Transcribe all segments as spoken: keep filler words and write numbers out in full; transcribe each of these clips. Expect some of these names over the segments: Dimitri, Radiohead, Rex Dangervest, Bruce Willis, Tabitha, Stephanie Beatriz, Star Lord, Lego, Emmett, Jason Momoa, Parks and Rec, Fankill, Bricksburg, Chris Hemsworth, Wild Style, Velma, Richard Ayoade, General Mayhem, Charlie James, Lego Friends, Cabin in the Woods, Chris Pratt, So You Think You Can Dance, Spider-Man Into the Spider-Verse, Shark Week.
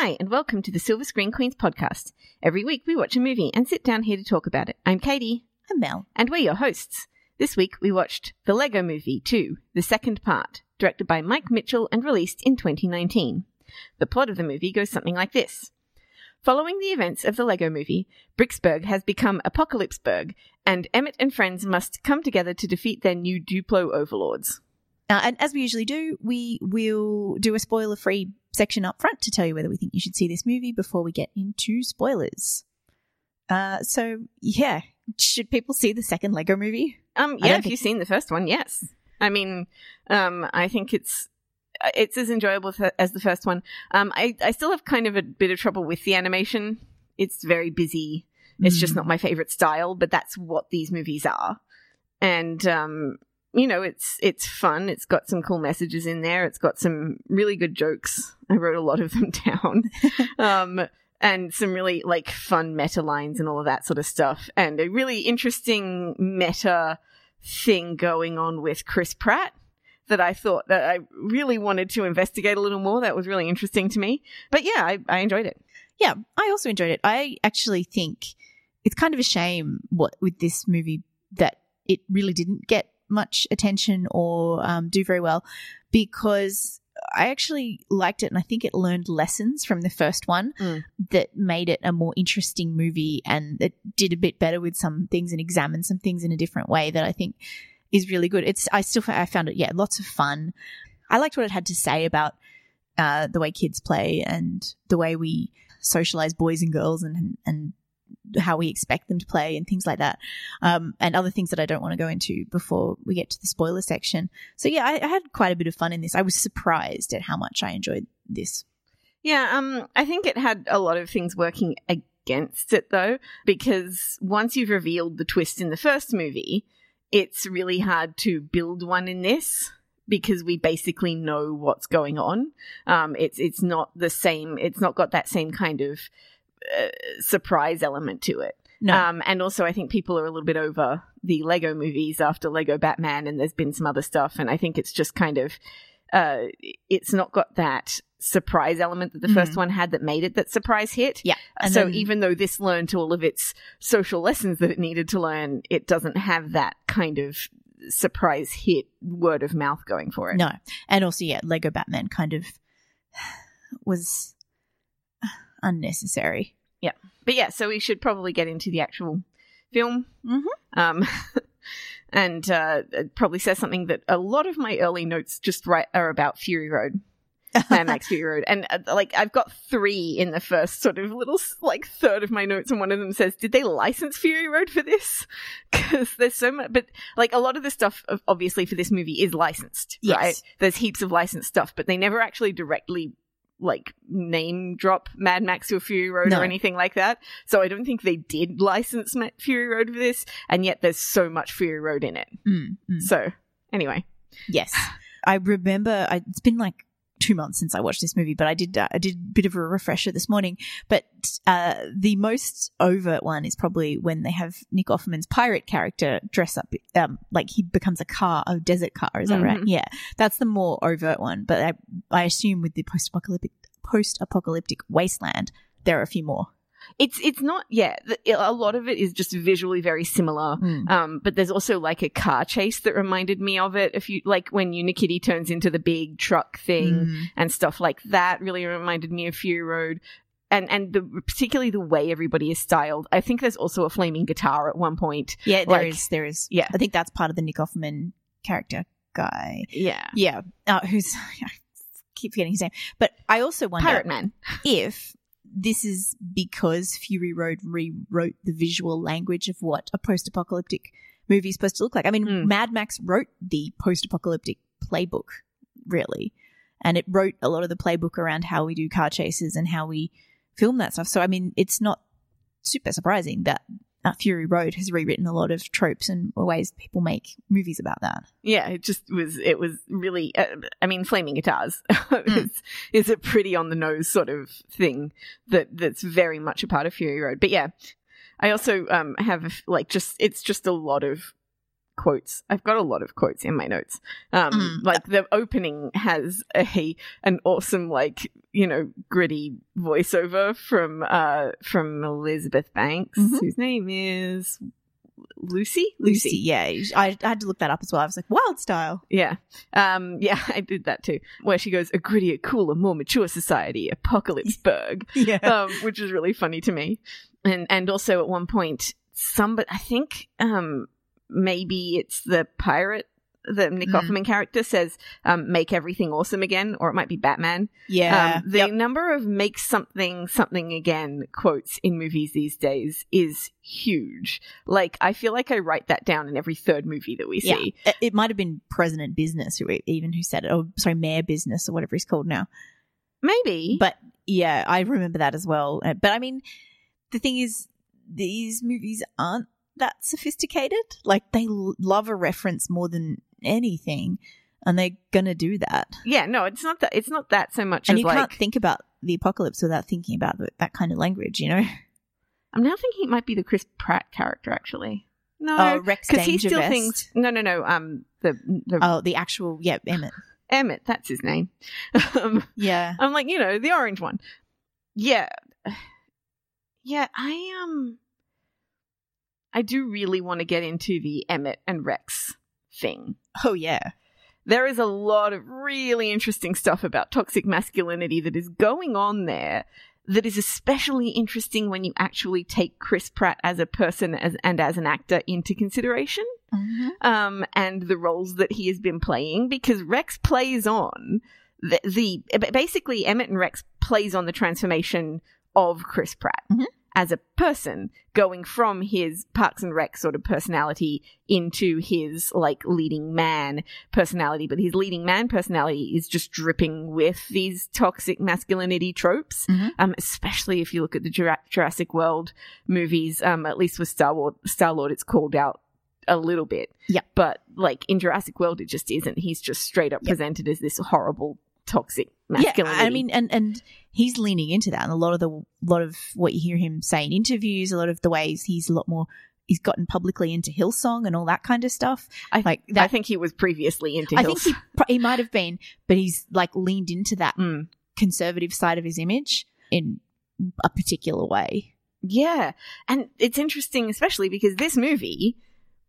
Hi, and welcome to the Silver Screen Queens podcast. Every week we watch a movie and sit down here to talk about it. I'm Katie. I'm Mel. And we're your hosts. This week we watched The Lego Movie two, the second part, directed by Mike Mitchell and released in twenty nineteen. The plot of the movie goes something like this. Following the events of The Lego Movie, Bricksburg has become Apocalypseburg, and Emmett and friends must come together to defeat their new Duplo overlords. Uh, and as we usually do, we will do a spoiler-free section up front to tell you whether we think you should see this movie before we get into spoilers. Uh, so, yeah, should people see the second Lego movie? Um, yeah, if think- you've seen the first one, yes. I mean, um, I think it's it's as enjoyable as the first one. Um, I, I still have kind of a bit of trouble with the animation. It's very busy. It's mm. just not my favourite style, but that's what these movies are. And um you know, it's it's fun. It's got some cool messages in there. It's got some really good jokes. I wrote a lot of them down. um, and some really, like, fun meta lines and all of that sort of stuff. And a really interesting meta thing going on with Chris Pratt that I thought that I really wanted to investigate a little more. That was really interesting to me. But, yeah, I, I enjoyed it. Yeah, I also enjoyed it. I actually think it's kind of a shame what with this movie that it really didn't get much attention or um, do very well, because I actually liked it and I think it learned lessons from the first one mm. that made it a more interesting movie, and it did a bit better with some things and examined some things in a different way that I think is really good. It's I still I found it, yeah, lots of fun. I liked what it had to say about uh, the way kids play and the way we socialize boys and girls and and how we expect them to play and things like that, um, and other things that I don't want to go into before we get to the spoiler section. So, yeah, I, I had quite a bit of fun in this. I was surprised at how much I enjoyed this. Yeah, um, I think it had a lot of things working against it, though, because once you've revealed the twist in the first movie, it's really hard to build one in this, because we basically know what's going on. Um, it's, it's not the same. It's not got that same kind of Uh, surprise element to it. No. Um, and also I think people are a little bit over the Lego movies after Lego Batman, and there's been some other stuff, and I think it's just kind of uh, it's not got that surprise element that the mm-hmm. first one had that made it that surprise hit. Yeah. And so then, even though this learned all of its social lessons that it needed to learn, it doesn't have that kind of surprise hit word of mouth going for it. No. And also, yeah, Lego Batman kind of was unnecessary. Yeah. But yeah, so we should probably get into the actual film. Mm-hmm. Um, and uh, it probably says something that a lot of my early notes just write are about Fury Road, Mad Max Fury Road. And uh, like I've got three in the first sort of little like third of my notes, and one of them says, did they license Fury Road for this? Because there's so much, but like a lot of the stuff obviously for this movie is licensed, yes. Right? There's heaps of licensed stuff, but they never actually directly like name drop Mad Max or Fury Road no. or anything like that. So I don't think they did license Fury Road for this, and yet there's so much Fury Road in it. Mm, mm. So anyway. Yes. I remember I, it's been like two months since I watched this movie, but I did uh, I did a bit of a refresher this morning. But uh, the most overt one is probably when they have Nick Offerman's pirate character dress up, um, like he becomes a car, a desert car, is that mm-hmm. right? Yeah, that's the more overt one. But I, I assume with the post-apocalyptic, post-apocalyptic wasteland, there are a few more. It's it's not, yeah, a lot of it is just visually very similar, mm. um, but there's also like a car chase that reminded me of it. If you like when Unikitty turns into the big truck thing mm. and stuff like that really reminded me of Fury Road, and, and the, particularly the way everybody is styled. I think there's also a flaming guitar at one point. Yeah, there like, is, there is. Yeah. I think that's part of the Nick Offerman character guy. Yeah. Yeah, uh, who's, I keep forgetting his name, but I also wonder Pirate Man. If... this is because Fury Road rewrote the visual language of what a post-apocalyptic movie is supposed to look like. I mean, mm. Mad Max wrote the post-apocalyptic playbook, really, and it wrote a lot of the playbook around how we do car chases and how we film that stuff. So, I mean, it's not super surprising that uh, Fury Road has rewritten a lot of tropes and ways people make movies about that. Yeah, it just was – it was really uh, – I mean, flaming guitars mm. is, is a pretty on-the-nose sort of thing that, that's very much a part of Fury Road. But, yeah, I also um, have like just – it's just a lot of quotes. I've got a lot of quotes in my notes. Um, mm. Like the opening has a an awesome like – you know, gritty voiceover from uh, from Elizabeth Banks, mm-hmm. whose name is Lucy? Lucy. Lucy, yeah. I, I had to look that up as well. I was like, Wild Style. Yeah. Um, yeah, I did that too. Where she goes, a grittier, cooler, more mature society, Apocalypseburg, yeah. um, which is really funny to me. And and also at one point, somebody, I think um, maybe it's the pirate, the Nick Offerman mm. character says, um, make everything awesome again, or it might be Batman. Yeah. Um, the yep. number of make something something again quotes in movies these days is huge. Like, I feel like I write that down in every third movie that we see. Yeah. It might have been President Business who even who said it, or sorry, Mayor Business or whatever he's called now. Maybe. But, yeah, I remember that as well. But, I mean, the thing is, these movies aren't that sophisticated. Like, they l- love a reference more than anything, and they're gonna do that. Yeah, no, it's not that it's not that so much, and as you like, can't think about the apocalypse without thinking about the, that kind of language, you know. I'm now thinking it might be the Chris Pratt character, actually. No, oh, Rex Dangervest. He still thinks no no no um the, the oh the actual yeah Emmett Emmett that's his name. um, yeah I'm like, you know, the orange one. yeah yeah I um I do really want to get into the Emmett and Rex thing. Oh, yeah. There is a lot of really interesting stuff about toxic masculinity that is going on there that is especially interesting when you actually take Chris Pratt as a person as, and as an actor into consideration, mm-hmm. um, and the roles that he has been playing, because Rex plays on the, the – basically Emmett and Rex plays on the transformation of Chris Pratt. Mm-hmm. As a person, going from his Parks and Rec sort of personality into his, like, leading man personality. But his leading man personality is just dripping with these toxic masculinity tropes, mm-hmm. um, especially if you look at the Jura- Jurassic World movies, um, at least with Star Lord, Star Lord, it's called out a little bit. Yeah. But, like, in Jurassic World, it just isn't. He's just straight up yep. presented as this horrible toxic masculinity. Yeah, I mean, and, and he's leaning into that, and a lot of the lot of what you hear him say in interviews, a lot of the ways he's a lot more he's gotten publicly into Hillsong and all that kind of stuff. I like that, I think he was previously into Hillsong. I think he he might have been, but he's like leaned into that mm. conservative side of his image in a particular way. Yeah, and it's interesting, especially because this movie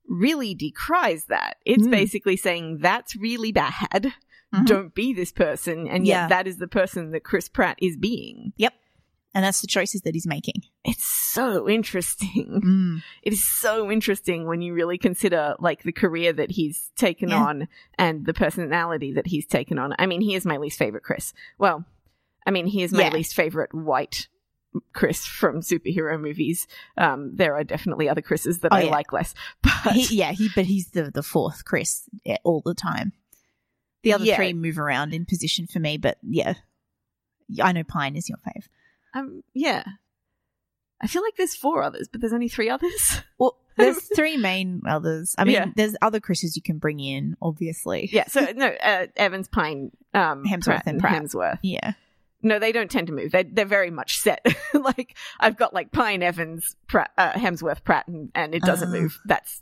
really decries that. It's mm. basically saying that's really bad. Mm-hmm. Don't be this person, and yet yeah. that is the person that Chris Pratt is being. Yep. And that's the choices that he's making. It's so interesting. Mm. It is so interesting when you really consider, like, the career that he's taken yeah. on and the personality that he's taken on. I mean, he is my least favorite Chris. Well, I mean, he is my yeah. least favorite white Chris from superhero movies. Um, there are definitely other Chris's that oh, I yeah. like less. But he, yeah, he, but he's the, the fourth Chris yeah, all the time. The other yeah. three move around in position for me, but yeah, I know Pine is your fave. Um, yeah, I feel like there's four others, but there's only three others. Well, there's three main others. I mean, yeah. there's other Chris's you can bring in, obviously. Yeah. So no, uh, Evans, Pine, um, Hemsworth, Pratt, and Pratt. Hemsworth. Yeah. No, they don't tend to move. They they're very much set. Like, I've got like Pine, Evans, Pratt, uh, Hemsworth, Pratt, and, and it doesn't uh, move. That's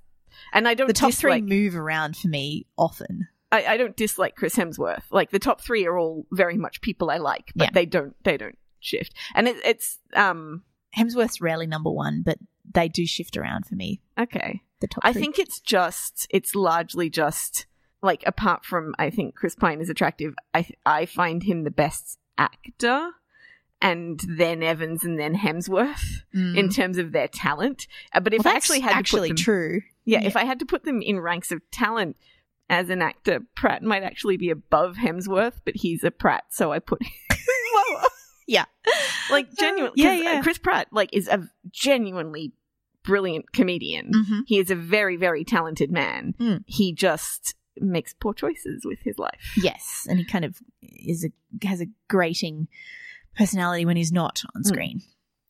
and I don't. The top dislike- three move around for me often. I, I don't dislike Chris Hemsworth. Like, the top three are all very much people I like, but yeah. they don't they don't shift. And it, it's um, Hemsworth's rarely number one, but they do shift around for me. Okay, the top. I three. think it's just it's largely just like, apart from I think Chris Pine is attractive. I I find him the best actor, and then Evans, and then Hemsworth mm. in terms of their talent. Uh, but if well, I actually had actually to put them, true, yeah, yeah, if I had to put them in ranks of talent. As an actor, Pratt might actually be above Hemsworth, but he's a Pratt, so I put him lower. Yeah. Like, genuinely. Yeah, yeah. Chris Pratt, like, is a genuinely brilliant comedian. Mm-hmm. He is a very, very talented man. Mm. He just makes poor choices with his life. Yes, and he kind of is a has a grating personality when he's not on screen. Mm.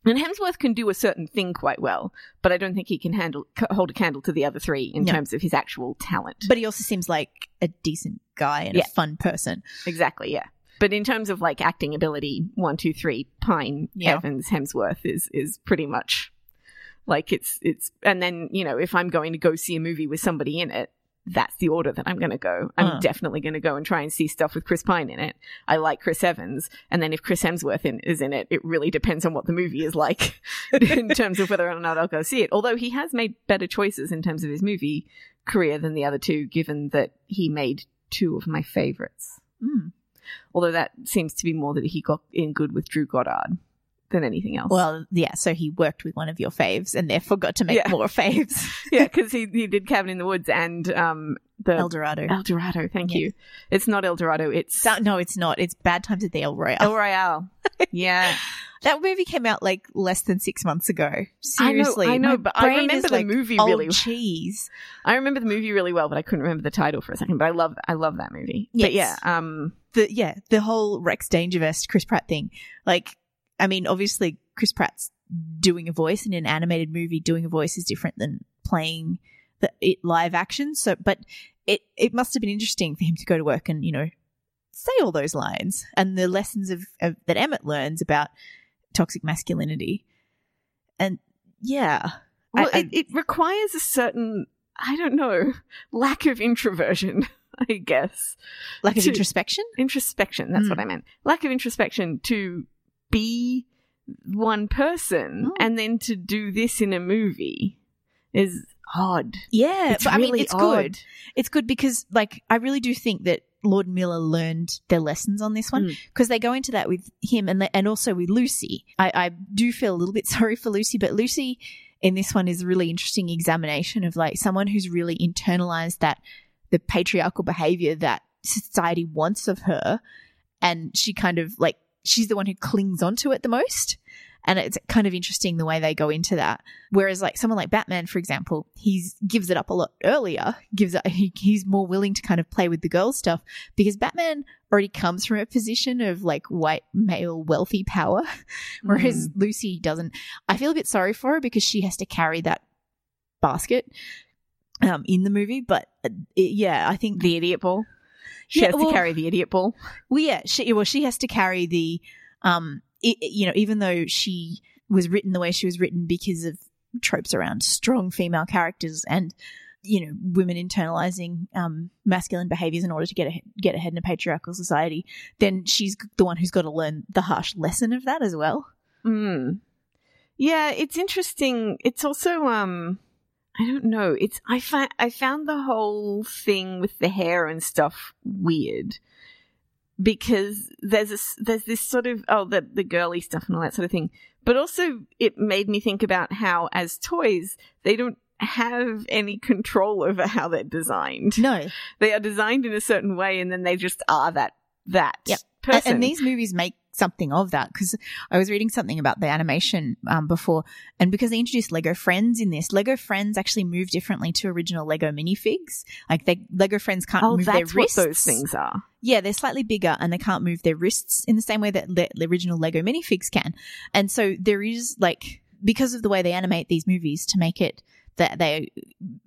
And Hemsworth can do a certain thing quite well, but I don't think he can handle hold a candle to the other three in no. terms of his actual talent. But he also seems like a decent guy and yeah. a fun person. Exactly, yeah. But in terms of, like, acting ability, one, two, three, Pine, yeah. Evans, Hemsworth is is pretty much like it's it's. And then, you know, if I'm going to go see a movie with somebody in it, that's the order that I'm going to go. I'm huh. definitely going to go and try and see stuff with Chris Pine in it. I like Chris Evans. And then if Chris Hemsworth in, is in it, it really depends on what the movie is like in terms of whether or not I'll go see it. Although he has made better choices in terms of his movie career than the other two, given that he made two of my favorites. Mm. Although that seems to be more that he got in good with Drew Goddard than anything else. Well, yeah, so he worked with one of your faves and therefore got to make yeah. more faves. Yeah, because he, he did Cabin in the Woods and um, the... El Dorado. El Dorado, thank yes. you. It's not El Dorado, it's... That, no, it's not. It's Bad Times at the El Royale. El Royale, yeah. That movie came out like less than six months ago. Seriously. I know, I know but I remember the like movie really well. Cheese. I remember the movie really well, but I couldn't remember the title for a second. But I love I love that movie. Yes. But yeah. Um, the, yeah, the whole Rex Dangervest, Chris Pratt thing, like... I mean, obviously, Chris Pratt's doing a voice in an animated movie. Doing a voice is different than playing the, it live action. So, but it it must have been interesting for him to go to work and, you know, say all those lines and the lessons of, of that Emmett learns about toxic masculinity. And yeah, well, I, I, it, it requires a certain, I don't know, lack of introversion. I guess lack of to, introspection. Introspection. That's mm. what I meant. Lack of introspection to. Be one person oh. and then to do this in a movie is odd. Yeah, it's but really I mean, it's odd. Good. It's good because, like, I really do think that Lord and Miller learned their lessons on this one because mm. they go into that with him and and also with Lucy. I, I do feel a little bit sorry for Lucy, but Lucy in this one is a really interesting examination of like someone who's really internalized that the patriarchal behavior that society wants of her, and she kind of like. She's the one who clings onto it the most, and it's kind of interesting the way they go into that. Whereas, like someone like Batman, for example, he gives it up a lot earlier. Gives up, he, he's more willing to kind of play with the girl stuff because Batman already comes from a position of like white male wealthy power, whereas mm. Lucy doesn't. I feel a bit sorry for her because she has to carry that basket um, in the movie. But uh, it, yeah, I think the idiot ball. She yeah, has well, to carry the idiot ball. Well, yeah. She, well, she has to carry the, um, it, you know, even though she was written the way she was written because of tropes around strong female characters and, you know, women internalizing um, masculine behaviors in order to get, a, get ahead in a patriarchal society, then she's the one who's got to learn the harsh lesson of that as well. Mm. Yeah, it's interesting. It's also... Um... I don't know. It's I find I found the whole thing with the hair and stuff weird because there's a, there's this sort of oh the the girly stuff and all that sort of thing, but also it made me think about how as toys they don't have any control over how they're designed. No, they are designed in a certain way, and then they just are that that yep. person. And, and these movies make. Something of that because I was reading something about the animation um, before and because they introduced Lego Friends in this, Lego Friends actually move differently to original Lego minifigs. Like they, Lego Friends can't oh, move their wrists. Oh, that's what those things are. Yeah, they're slightly bigger and they can't move their wrists in the same way that the original Lego minifigs can. And so there is like because of the way they animate these movies to make it that they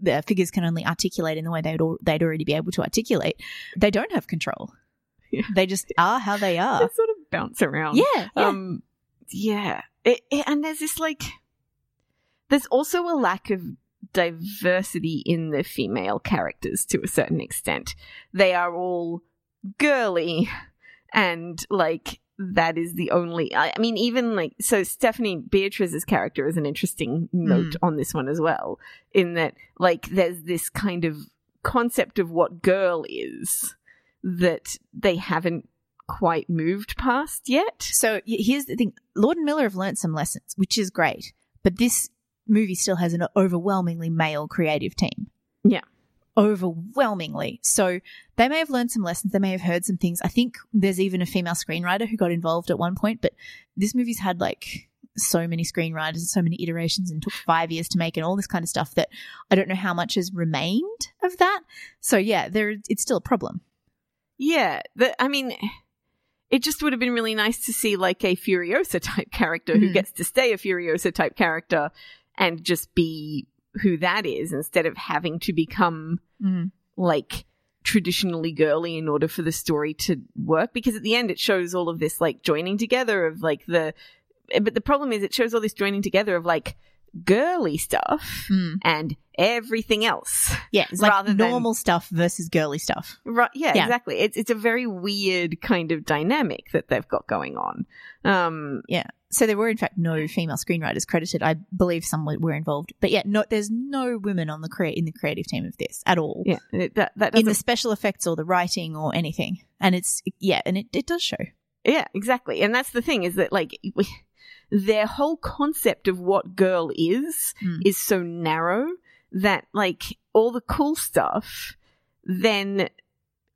the figures can only articulate in the way they'd, they'd already be able to articulate, they don't have control. Yeah. They just are how they are. They sort of bounce around. Yeah. Yeah. Um, yeah. It, it, and there's this like, there's also a lack of diversity in the female characters to a certain extent. They are all girly and like that is the only, I, I mean, even like, so Stephanie Beatriz's character is an interesting note mm. on this one as well in that like there's this kind of concept of what girl is. That they haven't quite moved past yet. So here's the thing. Lord and Miller have learned some lessons, which is great, but this movie still has an overwhelmingly male creative team. Yeah. Overwhelmingly. So they may have learned some lessons. They may have heard some things. I think there's even a female screenwriter who got involved at one point, but this movie's had like so many screenwriters and so many iterations and took five years to make and all this kind of stuff that I don't know how much has remained of that. So, yeah, there it's still a problem. Yeah, the, I mean, it just would have been really nice to see like a Furiosa-type character who mm. gets to stay a Furiosa-type character and just be who that is instead of having to become mm. like traditionally girly in order for the story to work. Because at the end it shows all of this like joining together of like the – but the problem is it shows all this joining together of like girly stuff mm. and everything else. Yeah, it's like rather normal than, stuff versus girly stuff. Right? Yeah, yeah, exactly. It's it's a very weird kind of dynamic that they've got going on. Um, yeah. So there were, in fact, no female screenwriters credited. I believe some were involved, but yeah, no, there's no women on the cre- in the creative team of this at all. Yeah, that, that in the special effects or the writing or anything, and it's yeah, and it, it does show. Yeah, exactly, and that's the thing is that like we, their whole concept of what girl is mm. is so narrow that like all the cool stuff, then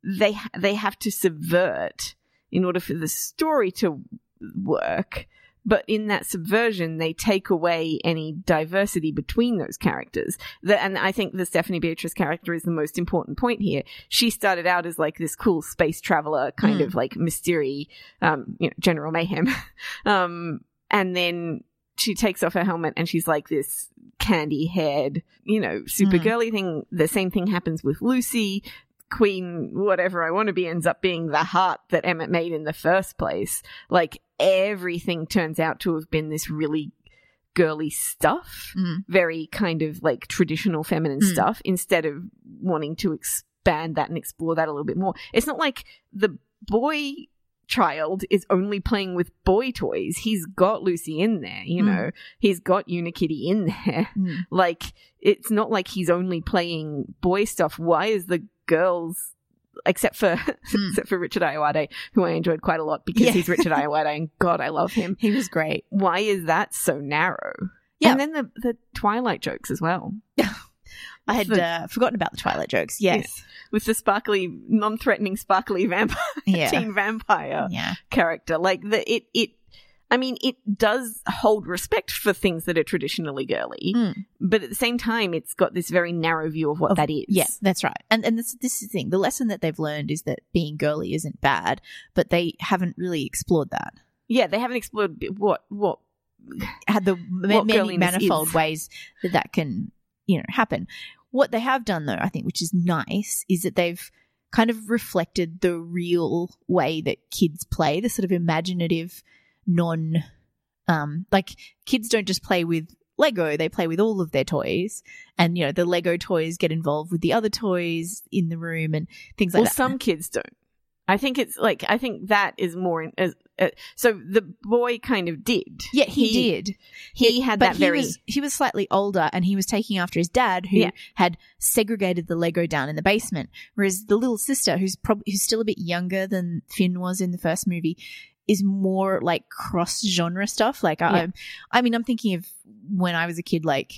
they they have to subvert in order for the story to work. But in that subversion, they take away any diversity between those characters. The, and I think the Stephanie Beatriz character is the most important point here. She started out as like this cool space traveler kind mm. of like mystery, um, you know, General Mayhem. um, and then she takes off her helmet and she's like this candy-haired, you know, super mm. girly thing. The same thing happens with Lucy. Queen, whatever I want to be, ends up being the heart that Emmett made in the first place. Like, everything turns out to have been this really girly stuff, mm. very kind of like traditional feminine mm. stuff, instead of wanting to expand that and explore that a little bit more. It's not like the boy child is only playing with boy toys. He's got Lucy in there, you mm. know, he's got Unikitty in there. Mm. Like, it's not like he's only playing boy stuff. Why is the girls, except for mm. except for Richard Ayoade, who I enjoyed quite a lot because yeah. he's Richard Ayoade and God, I love him. He was great. Why is that so narrow? Yeah. And then the, the Twilight jokes as well. I had the, uh, forgotten about the Twilight jokes. Yes. yes. With the sparkly, non-threatening sparkly vampire, yeah. teen vampire yeah. character. Like the it, it, I mean, it does hold respect for things that are traditionally girly, mm. but at the same time, it's got this very narrow view of what of, that is. Yeah, that's right. And and this, this is the thing. The lesson that they've learned is that being girly isn't bad, but they haven't really explored that. Yeah, they haven't explored what what had the what many manifold is. ways that that can, you know, happen. What they have done, though, I think, which is nice, is that they've kind of reflected the real way that kids play, the sort of imaginative. Non, um, like kids don't just play with Lego; they play with all of their toys, and you know the Lego toys get involved with the other toys in the room and things like well, that. Well, some kids don't. I think it's like I think that is more. In, as, uh, so the boy kind of did. Yeah, he, he did. He, he had but that he very. Was, he was slightly older, and he was taking after his dad, who yeah. had segregated the Lego down in the basement. Whereas the little sister, who's probably who's still a bit younger than Finn was in the first movie, is more like cross-genre stuff. Like I, yeah. I mean, I'm thinking of when I was a kid, like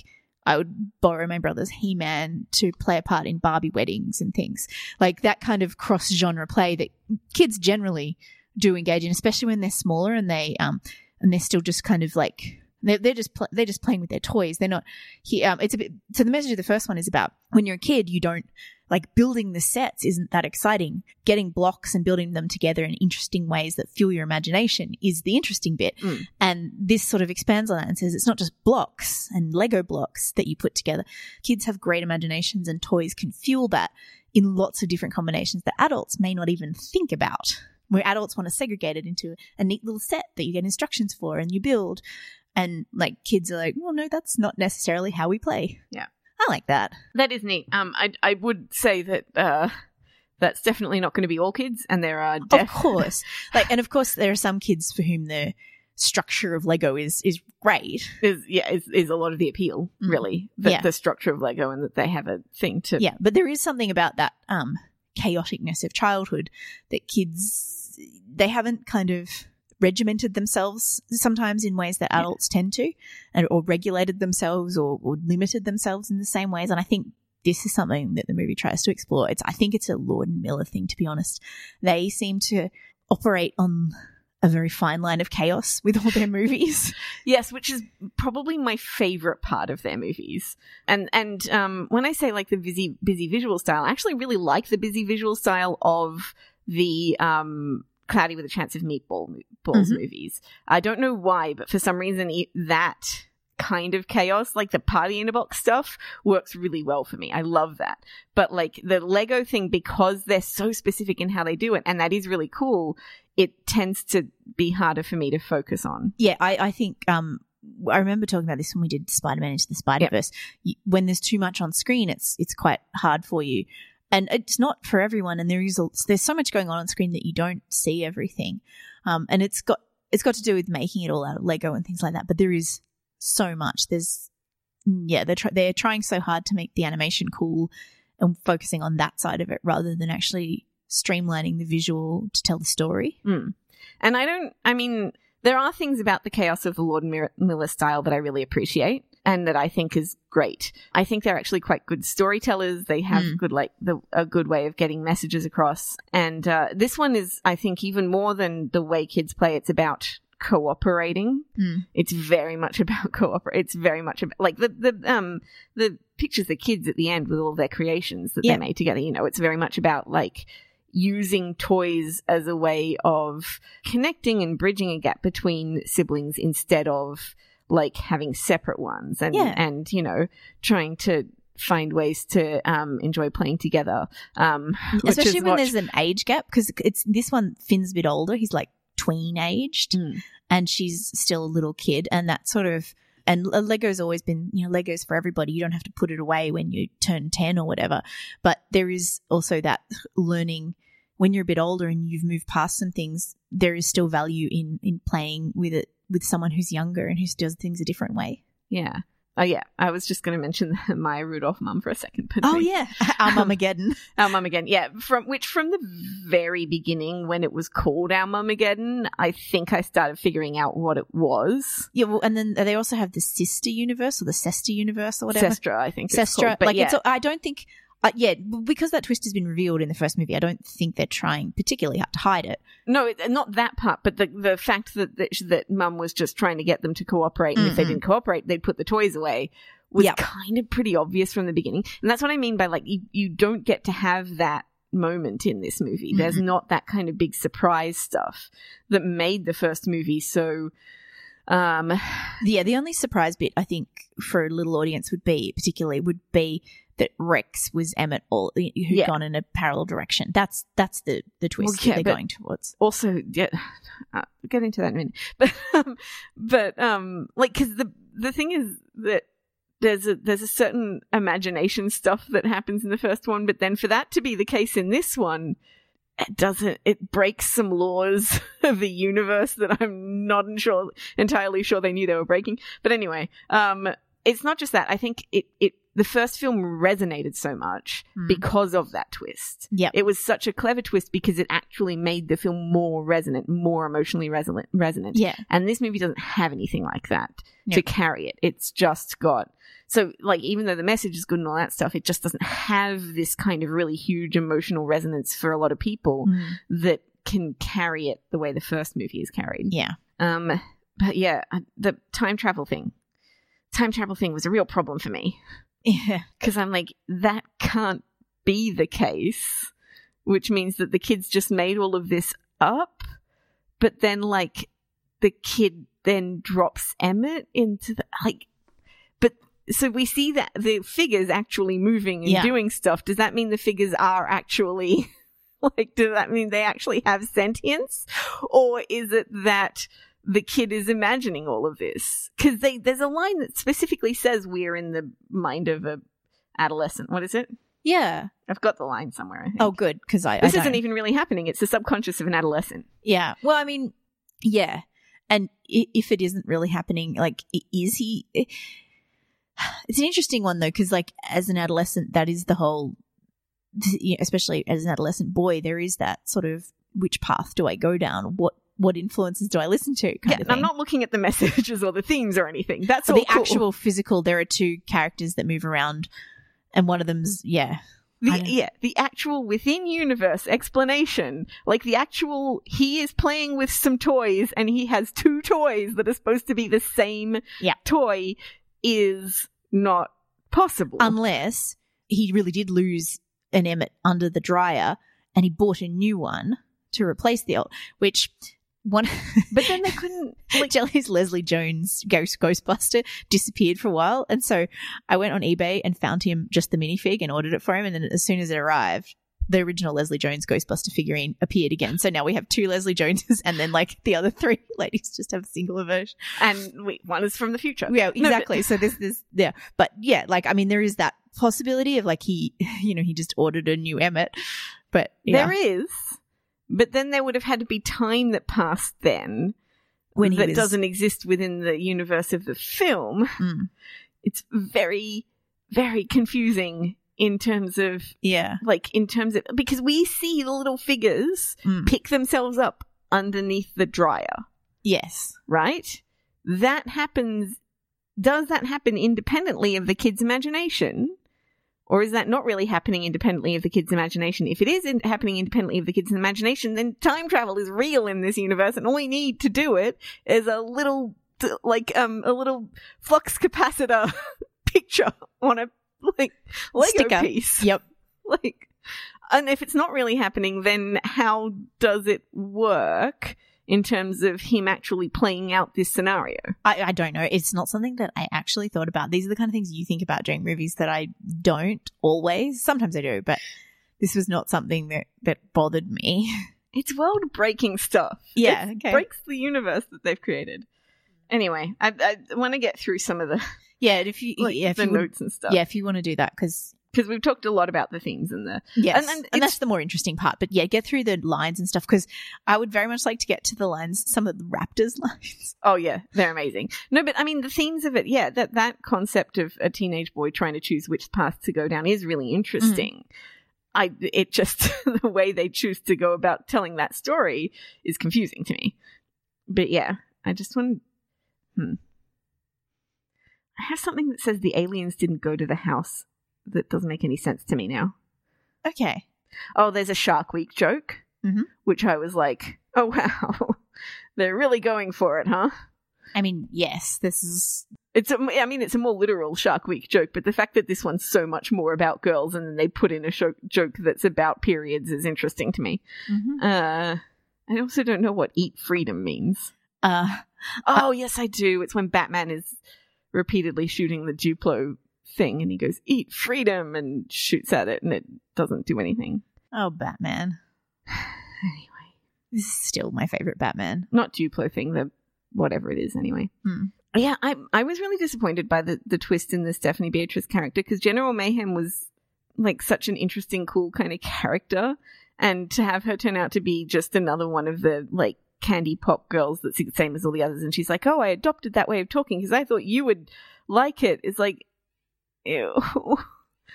I would borrow my brother's He-Man to play a part in Barbie weddings and things. Like that kind of cross-genre play that kids generally do engage in, especially when they're smaller and they um and they're still just kind of like they're, they're just pl- they're just playing with their toys. They're not he um it's a bit so the message of the first one is about when you're a kid, you don't like building the sets isn't that exciting. Getting blocks and building them together in interesting ways that fuel your imagination is the interesting bit. Mm. And this sort of expands on that and says it's not just blocks and Lego blocks that you put together. Kids have great imaginations and toys can fuel that in lots of different combinations that adults may not even think about, where adults want to segregate it into a neat little set that you get instructions for and you build. And, like, kids are like, well, no, that's not necessarily how we play. Yeah. I like that. That is neat. Um, I I would say that uh, that's definitely not going to be all kids, and there are def- of course, like, and of course there are some kids for whom the structure of Lego is is great. Is yeah, is is a lot of the appeal really. Mm. That yeah. the structure of Lego and that they have a thing to yeah. But there is something about that um chaoticness of childhood that kids they haven't kind of regimented themselves sometimes in ways that adults yeah. tend to and or regulated themselves or, or limited themselves in the same ways. And I think this is something that the movie tries to explore. It's I think it's a Lord and Miller thing, to be honest. They seem to operate on a very fine line of chaos with all their movies. Yes, which is probably my favourite part of their movies. And and um, when I say like the busy, busy visual style, I actually really like the busy visual style of the um, – Cloudy with a Chance of Meatballs mm-hmm. movies. I don't know why, but for some reason that kind of chaos, like the party in a box stuff, works really well for me. I love that. But like the Lego thing, because they're so specific in how they do it, and that is really cool, it tends to be harder for me to focus on. Yeah, I, I think um, I remember talking about this when we did Spider-Man Into the Spider-Verse. Yep. When there's too much on screen, it's it's quite hard for you. And it's not for everyone, and there is there's so much going on on screen that you don't see everything. Um, and it's got it's got to do with making it all out of Lego and things like that, but there is so much. There's yeah, they're try- they're trying so hard to make the animation cool and focusing on that side of it rather than actually streamlining the visual to tell the story. Mm. And I don't – I mean, there are things about the chaos of the Lord and Miller style that I really appreciate and that I think is great. I think they're actually quite good storytellers. They have mm. good like the, a good way of getting messages across. And uh, this one is, I think, even more than the way kids play, it's about – cooperating. Mm. It's very much about cooperate. It's very much about like the the um the pictures the kids at the end with all their creations that yeah. they made together. You know, it's very much about like using toys as a way of connecting and bridging a gap between siblings instead of like having separate ones and yeah. and you know trying to find ways to um enjoy playing together. Um, especially when watch- there's an age gap because it's this one Finn's a bit older. He's like tween-aged mm. and she's still a little kid and that sort of – and Lego's always been – you know, Lego's for everybody. You don't have to put it away when you turn ten or whatever. But there is also that learning when you're a bit older and you've moved past some things, there is still value in in playing with it with someone who's younger and who does things a different way. Yeah. Oh, yeah. I was just going to mention the Maya Rudolph mum for a second. But oh, me. yeah. Our Mum Again. Our Mum Again. Yeah. From which from the very beginning when it was called Our Mum Again, I think I started figuring out what it was. Yeah. Well, and then they also have the Sister Universe or the Sester Universe or whatever. Sestra, I think. Sestra. It's called, but like, yeah. it's, I don't think, uh, yeah, because that twist has been revealed in the first movie, I don't think they're trying particularly hard to hide it. No, not that part, but the the fact that that, that Mum was just trying to get them to cooperate, and mm-hmm. if they didn't cooperate, they'd put the toys away, was yep. kind of pretty obvious from the beginning. And that's what I mean by, like, you, you don't get to have that moment in this movie. Mm-hmm. There's not that kind of big surprise stuff that made the first movie so... Um, yeah, the only surprise bit, I think, for a little audience would be, particularly, would be... that Rex was Emmett all who'd yeah. gone in a parallel direction. That's that's the, the twist well, yeah, that they're going towards. Also, yeah, I'll get into that in a minute. But, um, but um, like, because the, the thing is that there's a, there's a certain imagination stuff that happens in the first one, but then for that to be the case in this one, it doesn't, it breaks some laws of the universe that I'm not sure, entirely sure they knew they were breaking. But anyway, um, it's not just that. I think it, it, the first film resonated so much mm. because of that twist. Yeah, it was such a clever twist because it actually made the film more resonant, more emotionally resonant. resonant. Yeah, and this movie doesn't have anything like that yep. to carry it. It's just got so like even though the message is good and all that stuff, it just doesn't have this kind of really huge emotional resonance for a lot of people mm. that can carry it the way the first movie is carried. Yeah, um, but yeah, the time travel thing, time travel thing was a real problem for me. Yeah, because I'm like, that can't be the case, which means that the kids just made all of this up, but then, like, the kid then drops Emmett into the, like, but so we see that the figures actually moving and yeah. doing stuff. Does that mean the figures are actually, like, does that mean they actually have sentience? Or is it that... the kid is imagining all of this because they there's a line that specifically says we're in the mind of a adolescent. What is it? Yeah, I've got the line somewhere. I think. Oh, good, because I this I isn't even really happening. It's the subconscious of an adolescent. Yeah. Well, I mean, yeah, and if it isn't really happening, like, is he? It's an interesting one though, because like as an adolescent, that is the whole, especially as an adolescent boy, there is that sort of which path do I go down? What What influences do I listen to? Kind yeah, of thing. And I'm not looking at the messages or the themes or anything. That's all the cool. actual physical. There are two characters that move around, and one of them's yeah, the, yeah, the actual within universe explanation. Like the actual, he is playing with some toys, and he has two toys that are supposed to be the same yeah. toy. Is not possible unless he really did lose an Emmett under the dryer, and he bought a new one to replace the old, which. One, but then they couldn't. Like, Jelly's Leslie Jones ghost Ghostbuster disappeared for a while, and so I went on eBay and found him just the minifig and ordered it for him. And then as soon as it arrived, the original Leslie Jones Ghostbuster figurine appeared again. So now we have two Leslie Joneses, and then like the other three ladies just have a singular version. And we, one is from the future. Yeah, exactly. No, but- so this is, yeah. But yeah, like, I mean, there is that possibility of like he, you know, he just ordered a new Emmett. But yeah. There is. But then there would have had to be time that passed then when that was... doesn't exist within the universe of the film. Mm. It's very, very confusing in terms of, yeah, like in terms of, because we see the little figures mm. pick themselves up underneath the dryer. Yes. Right? That happens. Does that happen independently of the kid's imagination? Or is that not really happening independently of the kid's imagination? If it is in- happening independently of the kid's imagination, then time travel is real in this universe, and all we need to do it is a little, like, um, a little flux capacitor picture on a, like, Lego sticker piece. Yep. Like, and if it's not really happening, then how does it work in terms of him actually playing out this scenario? I, I don't know. It's not something that I actually thought about. These are the kind of things you think about during movies that I don't always. Sometimes I do, but this was not something that, that bothered me. It's world-breaking stuff. Yeah. It okay. breaks the universe that they've created. Anyway, I, I want to get through some of the, yeah, if you, like, yeah, if the you notes would, and stuff. Yeah, if you want to do that, because... Because we've talked a lot about the themes and the... Yes, and, and, and that's the more interesting part. But, yeah, get through the lines and stuff, because I would very much like to get to the lines, some of the Raptors lines. Oh, yeah, they're amazing. No, but, I mean, the themes of it, yeah, that, that concept of a teenage boy trying to choose which path to go down is really interesting. Mm. I It just, the way they choose to go about telling that story is confusing to me. But, yeah, I just want to... Hmm. I have something that says the aliens didn't go to the house. That doesn't make any sense to me now. Okay. Oh, there's a Shark Week joke, mm-hmm. which I was like, oh, wow, they're really going for it, huh? I mean, yes, this is... It's. A, I mean, it's a more literal Shark Week joke, but the fact that this one's so much more about girls and then they put in a sh- joke that's about periods is interesting to me. Mm-hmm. Uh, I also don't know what eat freedom means. Uh, oh, uh, yes, I do. It's when Batman is repeatedly shooting the Duplo thing and he goes eat freedom and shoots at it and it doesn't do anything. Oh, Batman. Anyway, this is still my favorite Batman, not Duplo thing, the whatever it is. Anyway, mm. yeah I I was really disappointed by the the twist in the Stephanie Beatriz character, because General Mayhem was like such an interesting, cool kind of character, and to have her turn out to be just another one of the like candy pop girls that's the same as all the others, and she's like, oh, I adopted that way of talking because I thought you would like it. It's like, ew.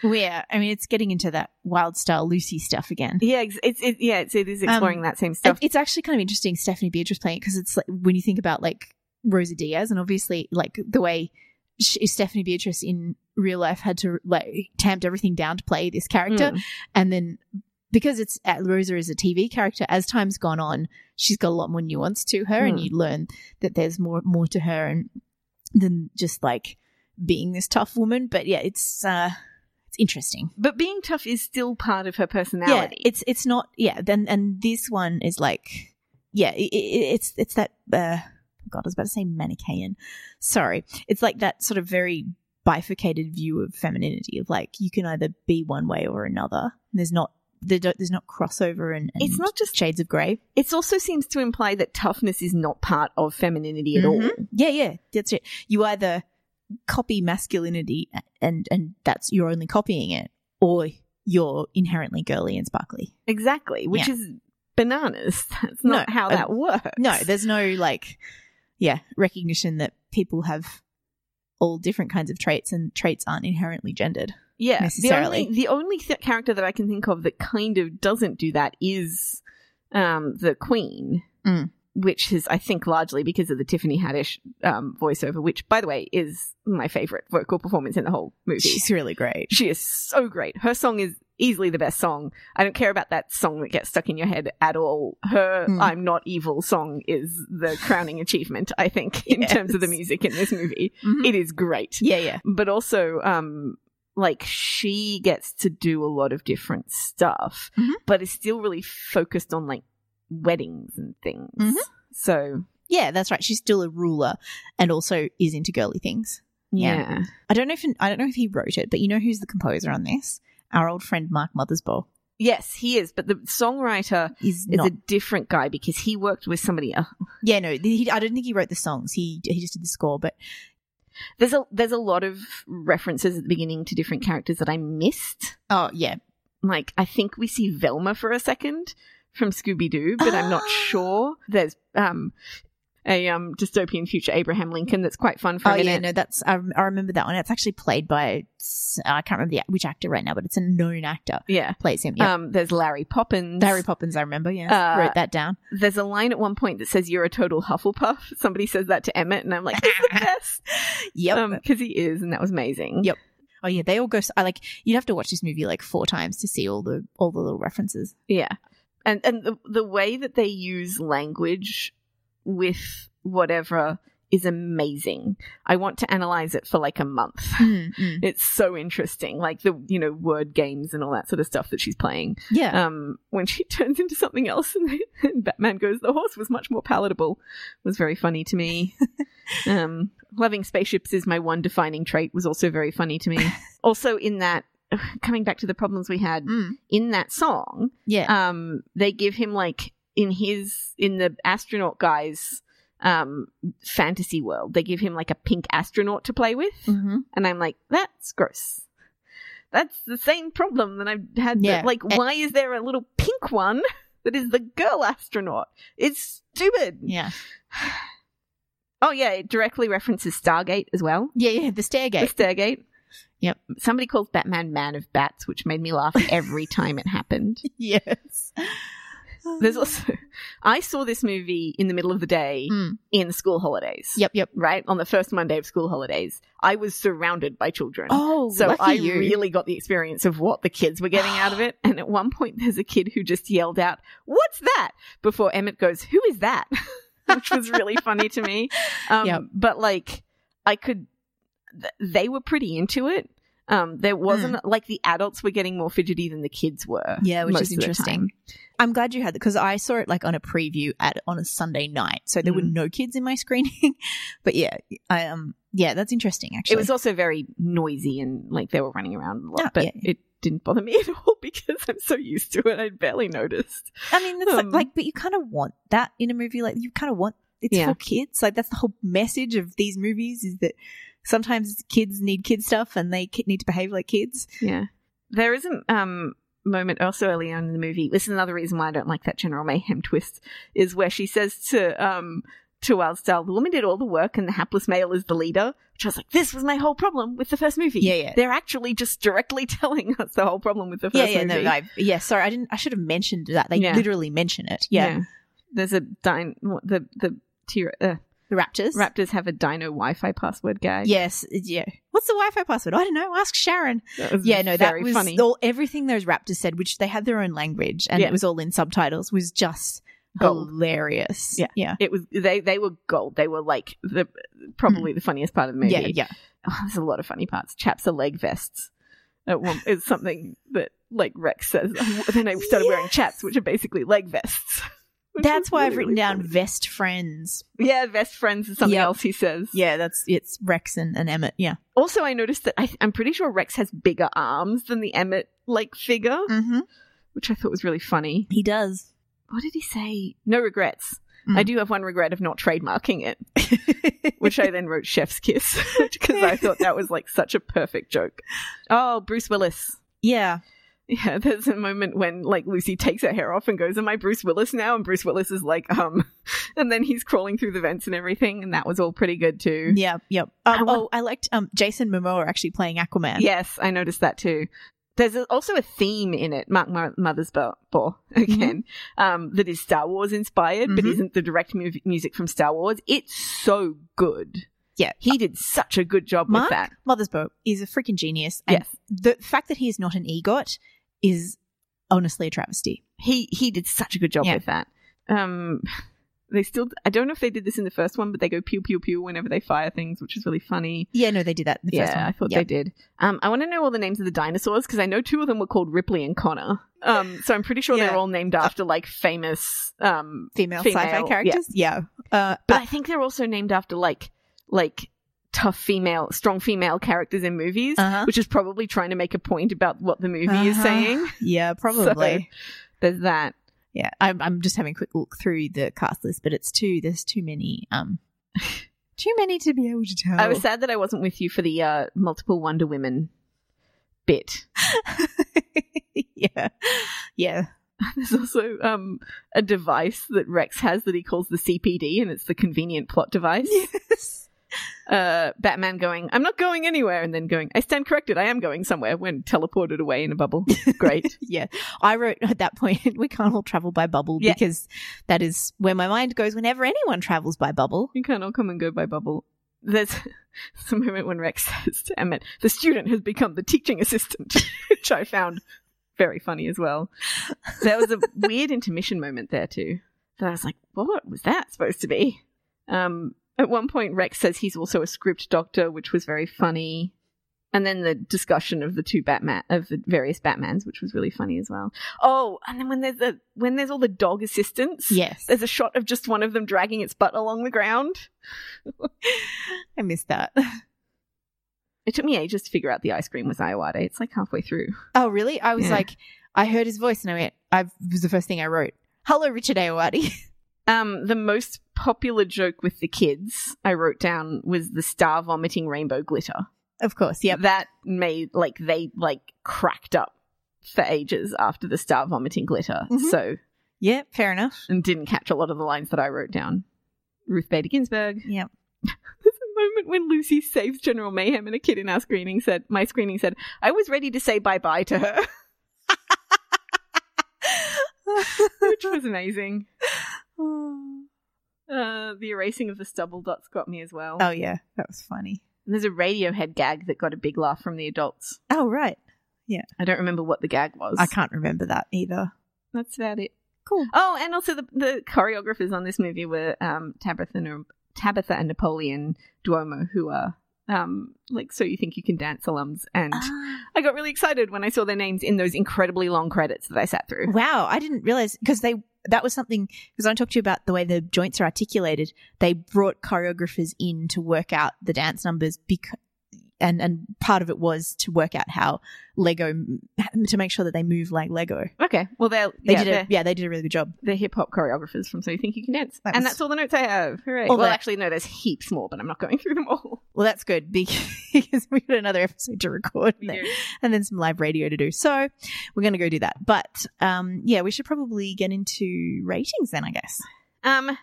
Well, yeah, I mean, it's getting into that Wild Style Lucy stuff again. Yeah, it's, it's yeah, it's, it is exploring um, that same stuff. It's actually kind of interesting, Stephanie Beatriz playing it, because it's like when you think about like Rosa Diaz, and obviously like the way she, Stephanie Beatriz in real life had to like tamped everything down to play this character, mm. and then because it's Rosa is a T V character, as time's gone on, she's got a lot more nuance to her, mm. and you learn that there's more more to her and than just like being this tough woman. But yeah, it's uh it's interesting, but being tough is still part of her personality. Yeah, it's it's not yeah then and this one is like yeah it, it's it's that uh god I was about to say Manichaean, sorry, it's like that sort of very bifurcated view of femininity, of like you can either be one way or another, and there's not There don't, there's not crossover and, and it's not just shades of grey. It also seems to imply that toughness is not part of femininity at mm-hmm. all. Yeah, yeah, that's it. You either copy masculinity and, and that's you're only copying it, or you're inherently girly and sparkly. Exactly, which yeah. is bananas. That's not no, how that uh, works. No, there's no like, yeah, recognition that people have all different kinds of traits and traits aren't inherently gendered. Yeah, necessarily. The only, the only th- character that I can think of that kind of doesn't do that is um, the Queen, mm. which is, I think, largely because of the Tiffany Haddish um, voiceover, which, by the way, is my favourite vocal performance in the whole movie. She's really great. She is so great. Her song is easily the best song. I don't care about that song that gets stuck in your head at all. Her mm. I'm Not Evil song is the crowning achievement, I think, in yes. terms of the music in this movie. Mm-hmm. It is great. Yeah, yeah. But also... Um, Like, she gets to do a lot of different stuff, mm-hmm. but is still really focused on, like, weddings and things. Mm-hmm. So. Yeah, that's right. She's still a ruler and also is into girly things. Yeah. yeah. I don't know if I don't know if he wrote it, but you know who's the composer on this? Our old friend Mark Mothersbaugh. Yes, he is. But the songwriter is, is a different guy because he worked with somebody else. Yeah, no, he, I don't think he wrote the songs. He he just did the score. But there's a there's a lot of references at the beginning to different characters that I missed. Oh, yeah. Like, I think we see Velma for a second from Scooby-Doo, but I'm not sure. There's um a um dystopian future Abraham Lincoln that's quite fun for a minute. Oh, yeah, no, that's I, I remember that one. It's actually played by – I can't remember the, which actor right now, but it's a known actor. Yeah. Plays him, yeah. Um, there's Larry Poppins. Larry Poppins, I remember, yeah. Uh, wrote that down. There's a line at one point that says, "You're a total Hufflepuff." Somebody says that to Emmett, and I'm like, he's the best. Yep. Because um, he is, and that was amazing. Yep. Oh, yeah, they all go – I like you'd have to watch this movie like four times to see all the all the little references. Yeah. And and the, the way that they use language with whatever is amazing. I want to analyze it for like a month. Mm-hmm. It's so interesting, like the, you know, word games and all that sort of stuff that she's playing. Yeah. Um, when she turns into something else and, they, and Batman goes, "The horse was much more palatable," was very funny to me. um, loving spaceships is my one defining trait was also very funny to me. Also in that, coming back to the problems we had mm. in that song, yeah. um, they give him like in his, in the astronaut guy's um, fantasy world, they give him like a pink astronaut to play with. Mm-hmm. And I'm like, that's gross. That's the same problem that I've had. Yeah. That, like, and- why is there a little pink one that is the girl astronaut? It's stupid. Yeah. Oh, yeah. It directly references Stargate as well. Yeah, yeah. The Stairgate. The Stairgate. Yep. Somebody calls Batman Man of Bats, which made me laugh every time it happened. Yes. There's also – I saw this movie in the middle of the day mm. in school holidays. Yep, yep. Right? On the first Monday of school holidays, I was surrounded by children. Oh, so lucky I you. really got the experience of what the kids were getting out of it. And at one point, there's a kid who just yelled out, "What's that?" before Emmett goes, "Who is that?" Which was really funny to me. Um, yep. But, like, I could th- – they were pretty into it. Um, there wasn't mm. like the adults were getting more fidgety than the kids were. Yeah, which is interesting. I'm glad you had that because I saw it like on a preview at on a Sunday night, so there mm. were no kids in my screening. But yeah, I um yeah, that's interesting. Actually, it was also very noisy and like they were running around a lot, oh, but yeah. it didn't bother me at all because I'm so used to it. I barely noticed. I mean, it's um, like, like, but you kind of want that in a movie. Like you kind of want it's yeah. for kids. Like that's the whole message of these movies is that. Sometimes kids need kid stuff and they need to behave like kids. Yeah. There is a um, moment also early on in the movie. This is another reason why I don't like that General Mayhem twist is where she says to um, to Wild Style, "The woman did all the work and the hapless male is the leader," which I was like, this was my whole problem with the first movie. Yeah, yeah. They're actually just directly telling us the whole problem with the first yeah, yeah, movie. No, I, yeah, sorry. I didn't. I should have mentioned that. They yeah. literally mention it. Yeah. yeah. There's a dine, the the tier. Uh, The Raptors. Raptors have a dino Wi-Fi password gag. Yes. Yeah. What's the Wi-Fi password? I don't know. Ask Sharon. Yeah, no, that was funny. All, everything those raptors said, which they had their own language and yeah. it was all in subtitles, was just gold. Hilarious. Yeah. Yeah. It was they they were gold. They were like the probably mm. the funniest part of the movie. Yeah, yeah. Oh, there's a lot of funny parts. Chaps are leg vests. It's something that like Rex says. Then I started yes. wearing chaps, which are basically leg vests. Which that's why really, I've written really down funny. Vest friends. Yeah, vest friends is something yep. else he says. Yeah, that's it's Rex and, and Emmett, yeah. Also, I noticed that I, I'm pretty sure Rex has bigger arms than the Emmett-like figure, mm-hmm. which I thought was really funny. He does. What did he say? No regrets. Mm. I do have one regret of not trademarking it, which I then wrote Chef's Kiss because I thought that was like such a perfect joke. Oh, Bruce Willis. Yeah. Yeah, there's a moment when, like, Lucy takes her hair off and goes, "Am I Bruce Willis now?" And Bruce Willis is like, um, and then he's crawling through the vents and everything, and that was all pretty good too. Yeah, yep. Um, I want- oh, I liked um, Jason Momoa actually playing Aquaman. Yes, I noticed that too. There's a, also a theme in it, Mark Mothersbaugh, again, mm-hmm. um, that is Star Wars inspired, mm-hmm. but isn't the direct mu- music from Star Wars. It's so good. Yeah, he did such a good job Mark with that. Mark Mothersbaugh is a freaking genius. And yes. The fact that he is not an EGOT is honestly a travesty. He he did such a good job yeah. with that. Um, they still – I don't know if they did this in the first one, but they go pew, pew, pew whenever they fire things, which is really funny. Yeah, no, they did that in the yeah, first one. Yeah, I thought yep. they did. Um, I want to know all the names of the dinosaurs because I know two of them were called Ripley and Connor. Um, so I'm pretty sure yeah. they're all named after like famous um, female, female sci-fi characters. Yeah. yeah. Uh, but uh, I think they're also named after like – like tough female, strong female characters in movies, uh-huh. which is probably trying to make a point about what the movie uh-huh. is saying. Yeah, probably. So there's that. Yeah, I'm, I'm just having a quick look through the cast list, but it's too, there's too many, um, too many to be able to tell. I was sad that I wasn't with you for the uh, multiple Wonder Women bit. yeah, yeah. There's also um, a device that Rex has that he calls the C P D, and it's the convenient plot device. Yes. Uh, Batman going, I'm not going anywhere, and then going, I stand corrected, I am going somewhere, when teleported away in a bubble. Great. Yeah. I wrote at that point, we can't all travel by bubble yeah. because that is where my mind goes whenever anyone travels by bubble. You can't all come and go by bubble. There's a moment when Rex says to Emmett, the student has become the teaching assistant, which I found very funny as well. There was a weird intermission moment there too that I was like, what was that supposed to be? Um, at one point, Rex says he's also a script doctor, which was very funny. And then the discussion of the two Batman of the various Batmans, which was really funny as well. Oh, and then when there's the when there's all the dog assistants, yes, there's a shot of just one of them dragging its butt along the ground. I missed that. It took me ages to figure out the ice cream was Ayoade. It's like halfway through. Oh, really? I was yeah. like, I heard his voice and I went, I was the first thing I wrote. Hello, Richard Ayoade. Um, the most popular joke with the kids I wrote down was the star vomiting rainbow glitter. Of course, yeah. That made, like, they, like, cracked up for ages after the star vomiting glitter. Mm-hmm. So. Yeah, fair enough. And didn't catch a lot of the lines that I wrote down. Ruth Bader Ginsburg. Yep. Moment when Lucy saves General Mayhem and a kid in our screening said, my screening said, I was ready to say bye-bye to her. Which was amazing. Uh, the erasing of the stubble dots got me as well. Oh, yeah. That was funny. And there's a Radiohead gag that got a big laugh from the adults. Oh, right. Yeah. I don't remember what the gag was. I can't remember that either. That's about it. Cool. Oh, and also the, the choreographers on this movie were um, Tabitha and Tabitha and Napoleon Duomo, who are um, like So You Think You Can Dance alums. And ah. I got really excited when I saw their names in those incredibly long credits that I sat through. Wow. I didn't realize because they that was something because I talked to you about the way the joints are articulated. They brought choreographers in to work out the dance numbers because, and, and part of it was to work out how Lego to make sure that they move like Lego. Okay. Well, they they yeah, did a, yeah they did a really good job. They're hip hop choreographers from So You Think You Can Dance, that and was, that's all the notes I have. Hooray! Well, that, actually, no, there's heaps more, but I'm not going through them all. Well, that's good because we got another episode to record and then, and then some live radio to do. So we're going to go do that. But um, yeah, we should probably get into ratings then, I guess. Um.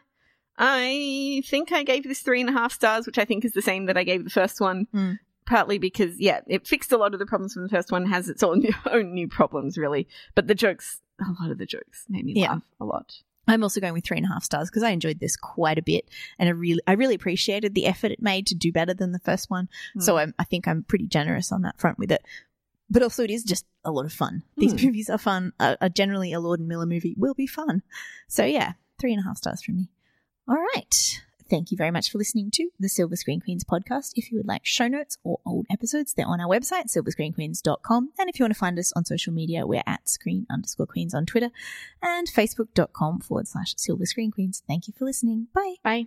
I think I gave this three and a half stars, which I think is the same that I gave the first one, mm. partly because, yeah, it fixed a lot of the problems from the first one, has its own, own new problems, really. But the jokes, a lot of the jokes made me yeah. laugh a lot. I'm also going with three and a half stars because I enjoyed this quite a bit and I really I really appreciated the effort it made to do better than the first one. Mm. So I'm, I think I'm pretty generous on that front with it. But also it is just a lot of fun. These mm. movies are fun. Uh, uh, generally, a Lord and Miller movie will be fun. So, yeah, three and a half stars from me. All right. Thank you very much for listening to the Silver Screen Queens podcast. If you would like show notes or old episodes, they're on our website, silver screen queens dot com. And if you want to find us on social media, we're at screen underscore queens on Twitter and facebook dot com forward slash silver screen queens. Thank you for listening. Bye. Bye.